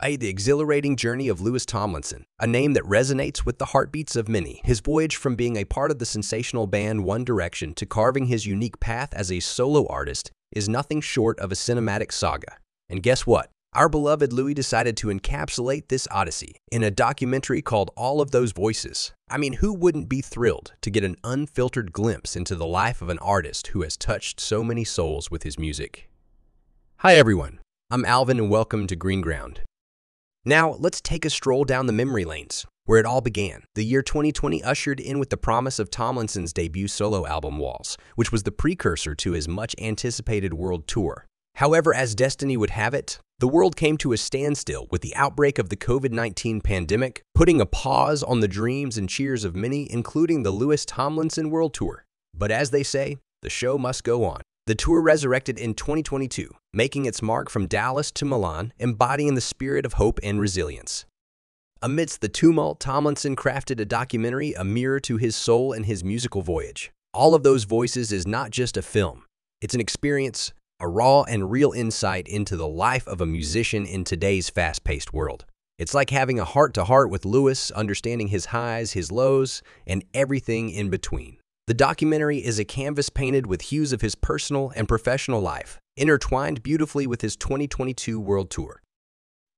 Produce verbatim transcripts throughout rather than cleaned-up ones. by the exhilarating journey of Louis Tomlinson, a name that resonates with the heartbeats of many. His voyage from being a part of the sensational band One Direction to carving his unique path as a solo artist is nothing short of a cinematic saga. And guess what? Our beloved Louis decided to encapsulate this odyssey in a documentary called All of Those Voices. I mean, who wouldn't be thrilled to get an unfiltered glimpse into the life of an artist who has touched so many souls with his music? Hi everyone, I'm Alvin and welcome to Green Ground. Now, let's take a stroll down the memory lanes, where it all began. The year twenty twenty ushered in with the promise of Tomlinson's debut solo album Walls, which was the precursor to his much-anticipated world tour. However, as destiny would have it, the world came to a standstill with the outbreak of the COVID nineteen pandemic, putting a pause on the dreams and cheers of many, including the Louis Tomlinson World Tour. But as they say, the show must go on. The tour resurrected in twenty twenty-two, making its mark from Dallas to Milan, embodying the spirit of hope and resilience. Amidst the tumult, Tomlinson crafted a documentary, a mirror to his soul and his musical voyage. All of Those Voices is not just a film, it's an experience, a raw and real insight into the life of a musician in today's fast-paced world. It's like having a heart-to-heart with Louis, understanding his highs, his lows, and everything in between. The documentary is a canvas painted with hues of his personal and professional life, intertwined beautifully with his twenty twenty-two world tour.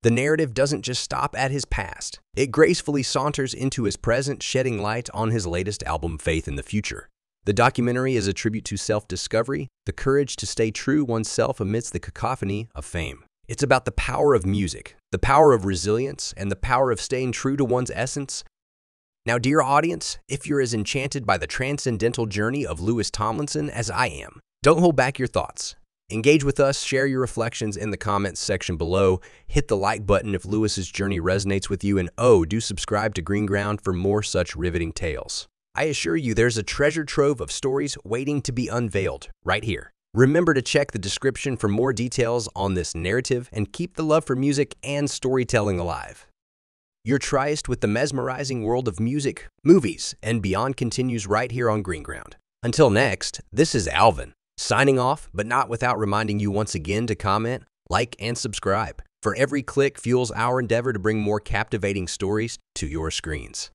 The narrative doesn't just stop at his past. It gracefully saunters into his present, shedding light on his latest album, Faith in the Future. The documentary is a tribute to self-discovery, the courage to stay true oneself amidst the cacophony of fame. It's about the power of music, the power of resilience, and the power of staying true to one's essence. Now, dear audience, if you're as enchanted by the transcendental journey of Louis Tomlinson as I am, don't hold back your thoughts. Engage with us, share your reflections in the comments section below, hit the like button if Louis's journey resonates with you, and oh, do subscribe to Green Ground for more such riveting tales. I assure you there's a treasure trove of stories waiting to be unveiled right here. Remember to check the description for more details on this narrative and keep the love for music and storytelling alive. Your tryst with the mesmerizing world of music, movies, and beyond continues right here on Green Ground. Until next, this is Alvin, signing off, but not without reminding you once again to comment, like, and subscribe, for every click fuels our endeavor to bring more captivating stories to your screens.